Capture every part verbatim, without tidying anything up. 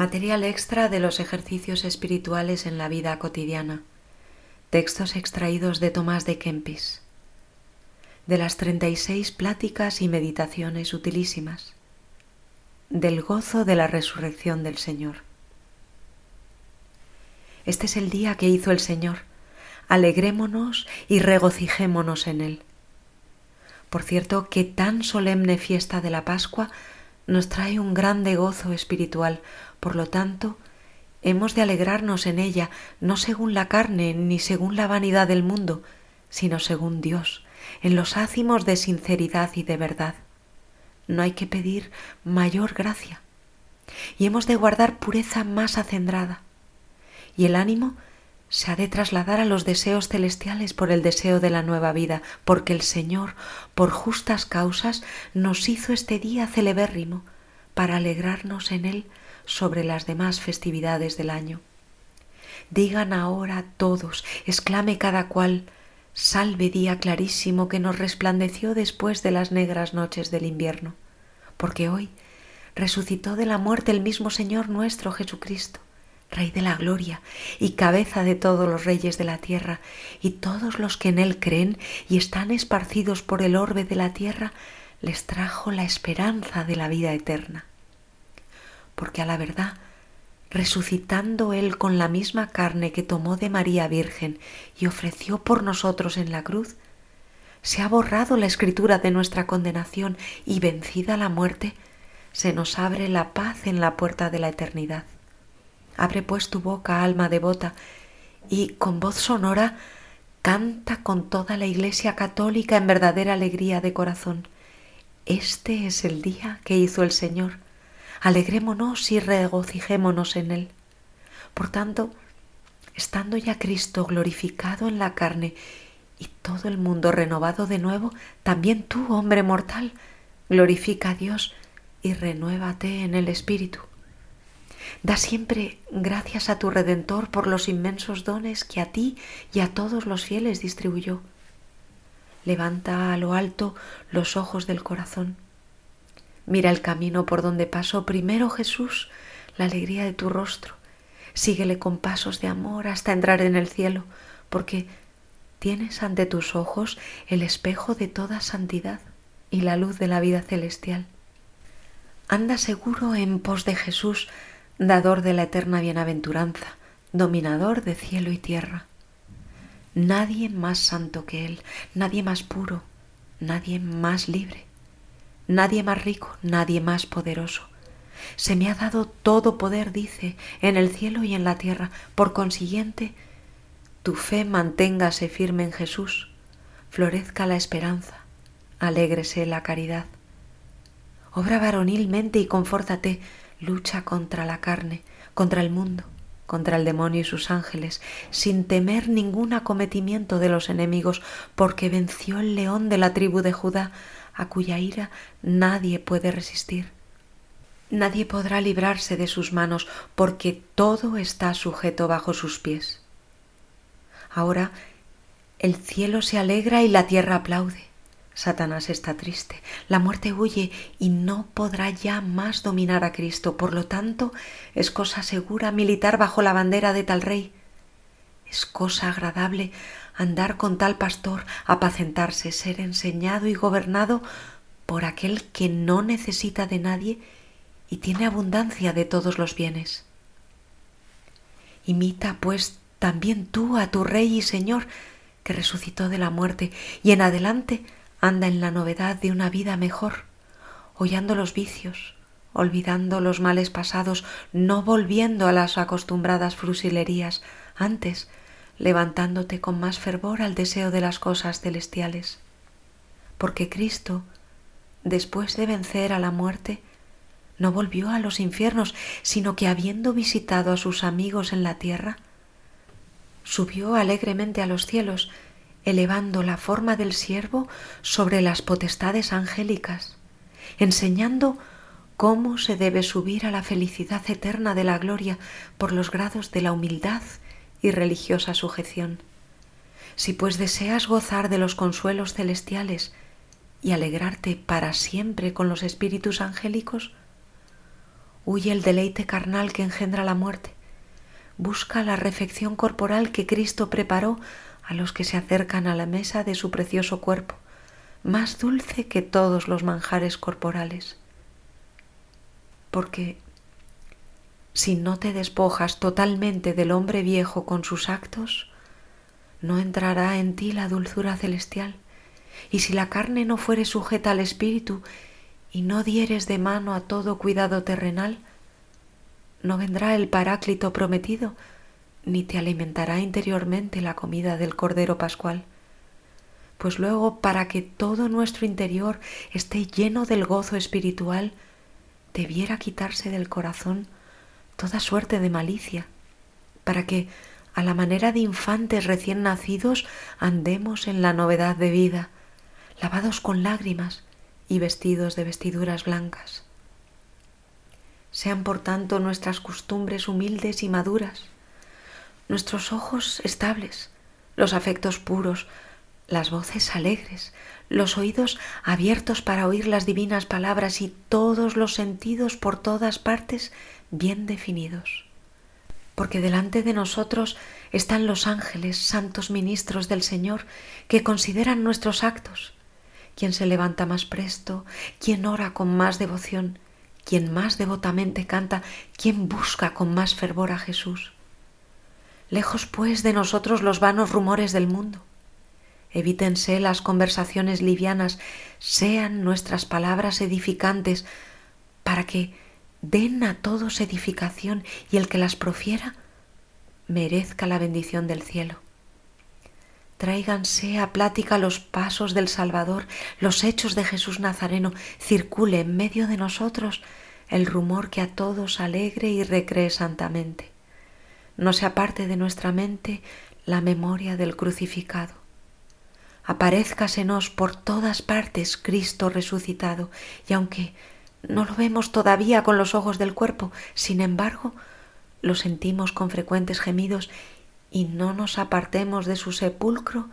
material extra de los ejercicios espirituales en la vida cotidiana. Textos extraídos de Tomás de Kempis, de las treinta y seis pláticas y meditaciones utilísimas, del gozo de la resurrección del Señor. Este es el día que hizo el Señor, alegrémonos y regocijémonos en él. Por cierto, que tan solemne fiesta de la Pascua nos trae un grande gozo espiritual, por lo tanto, hemos de alegrarnos en ella, no según la carne ni según la vanidad del mundo, sino según Dios, en los ácimos de sinceridad y de verdad. No hay que pedir mayor gracia, y hemos de guardar pureza más acendrada, y el ánimo se ha de trasladar a los deseos celestiales por el deseo de la nueva vida, porque el Señor, por justas causas, nos hizo este día celebérrimo para alegrarnos en él sobre las demás festividades del año. Digan ahora todos, exclame cada cual, salve día clarísimo que nos resplandeció después de las negras noches del invierno, porque hoy resucitó de la muerte el mismo Señor nuestro Jesucristo, Rey de la gloria y cabeza de todos los reyes de la tierra, y todos los que en él creen y están esparcidos por el orbe de la tierra, les trajo la esperanza de la vida eterna. Porque a la verdad, resucitando él con la misma carne que tomó de María Virgen y ofreció por nosotros en la cruz, se ha borrado la escritura de nuestra condenación y vencida la muerte, se nos abre la paz en la puerta de la eternidad. Abre pues tu boca, alma devota, y con voz sonora canta con toda la Iglesia Católica en verdadera alegría de corazón. Este es el día que hizo el Señor. Alegrémonos y regocijémonos en él. Por tanto, estando ya Cristo glorificado en la carne y todo el mundo renovado de nuevo, también tú, hombre mortal, glorifica a Dios y renuévate en el Espíritu. Da siempre gracias a tu Redentor por los inmensos dones que a ti y a todos los fieles distribuyó. Levanta a lo alto los ojos del corazón. Mira el camino por donde pasó primero Jesús, la alegría de tu rostro. Síguele con pasos de amor hasta entrar en el cielo, porque tienes ante tus ojos el espejo de toda santidad y la luz de la vida celestial. Anda seguro en pos de Jesús, dador de la eterna bienaventuranza, dominador de cielo y tierra. Nadie más santo que él, nadie más puro, nadie más libre, nadie más rico, nadie más poderoso. Se me ha dado todo poder, dice, en el cielo y en la tierra. Por consiguiente, tu fe manténgase firme en Jesús, florezca la esperanza, alégrese la caridad. Obra varonilmente y confórtate. Lucha contra la carne, contra el mundo, contra el demonio y sus ángeles, sin temer ningún acometimiento de los enemigos, porque venció el león de la tribu de Judá, a cuya ira nadie puede resistir. Nadie podrá librarse de sus manos, porque todo está sujeto bajo sus pies. Ahora el cielo se alegra y la tierra aplaude. Satanás está triste, la muerte huye y no podrá ya más dominar a Cristo, por lo tanto es cosa segura militar bajo la bandera de tal rey. Es cosa agradable andar con tal pastor, apacentarse, ser enseñado y gobernado por aquel que no necesita de nadie y tiene abundancia de todos los bienes. Imita pues también tú a tu Rey y Señor, que resucitó de la muerte y en adelante anda en la novedad de una vida mejor, hollando los vicios, olvidando los males pasados, no volviendo a las acostumbradas fusilerías, antes levantándote con más fervor al deseo de las cosas celestiales. Porque Cristo, después de vencer a la muerte, no volvió a los infiernos, sino que habiendo visitado a sus amigos en la tierra, subió alegremente a los cielos, elevando la forma del siervo sobre las potestades angélicas, enseñando cómo se debe subir a la felicidad eterna de la gloria por los grados de la humildad y religiosa sujeción. Si pues deseas gozar de los consuelos celestiales y alegrarte para siempre con los espíritus angélicos, Huye el deleite carnal que engendra la muerte. Busca la refección corporal que Cristo preparó a los que se acercan a la mesa de su precioso cuerpo, más dulce que todos los manjares corporales. Porque si no te despojas totalmente del hombre viejo con sus actos, no entrará en ti la dulzura celestial, y si la carne no fuere sujeta al espíritu y no dieres de mano a todo cuidado terrenal, no vendrá el Paráclito prometido, ni te alimentará interiormente la comida del Cordero Pascual. Pues luego, para que todo nuestro interior esté lleno del gozo espiritual, debiera quitarse del corazón toda suerte de malicia, para que, a la manera de infantes recién nacidos, andemos en la novedad de vida, lavados con lágrimas y vestidos de vestiduras blancas. Sean por tanto nuestras costumbres humildes y maduras, nuestros ojos estables, los afectos puros, las voces alegres, los oídos abiertos para oír las divinas palabras y todos los sentidos por todas partes bien definidos. Porque delante de nosotros están los ángeles, santos ministros del Señor, que consideran nuestros actos. Quien se levanta más presto, quien ora con más devoción, quien más devotamente canta, quien busca con más fervor a Jesús. Lejos, pues, de nosotros los vanos rumores del mundo. Evítense las conversaciones livianas, sean nuestras palabras edificantes, para que den a todos edificación y el que las profiera merezca la bendición del cielo. Tráiganse a plática los pasos del Salvador, los hechos de Jesús Nazareno, circule en medio de nosotros el rumor que a todos alegre y recree santamente. No se aparte de nuestra mente la memoria del crucificado. Aparézcasenos por todas partes Cristo resucitado, y aunque no lo vemos todavía con los ojos del cuerpo, sin embargo, lo sentimos con frecuentes gemidos y no nos apartemos de su sepulcro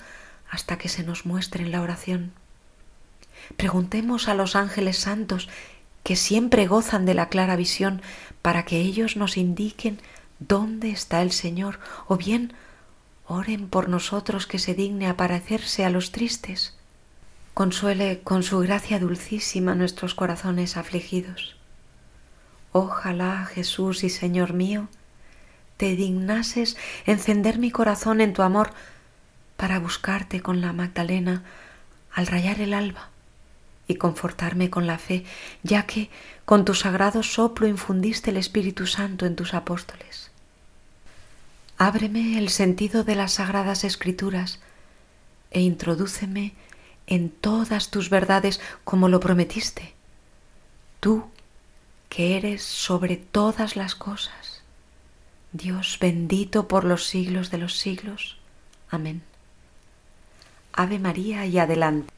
hasta que se nos muestre en la oración. Preguntemos a los ángeles santos, que siempre gozan de la clara visión, para que ellos nos indiquen dónde está el Señor, o bien oren por nosotros que se digne aparecerse a los tristes. Consuele con su gracia dulcísima nuestros corazones afligidos. Ojalá, Jesús y Señor mío, te dignases encender mi corazón en tu amor para buscarte con la Magdalena al rayar el alba y confortarme con la fe, ya que con tu sagrado soplo infundiste el Espíritu Santo en tus apóstoles. Ábreme el sentido de las Sagradas Escrituras e introdúceme en todas tus verdades como lo prometiste, tú que eres sobre todas las cosas, Dios bendito por los siglos de los siglos. Amén. Ave María y adelante.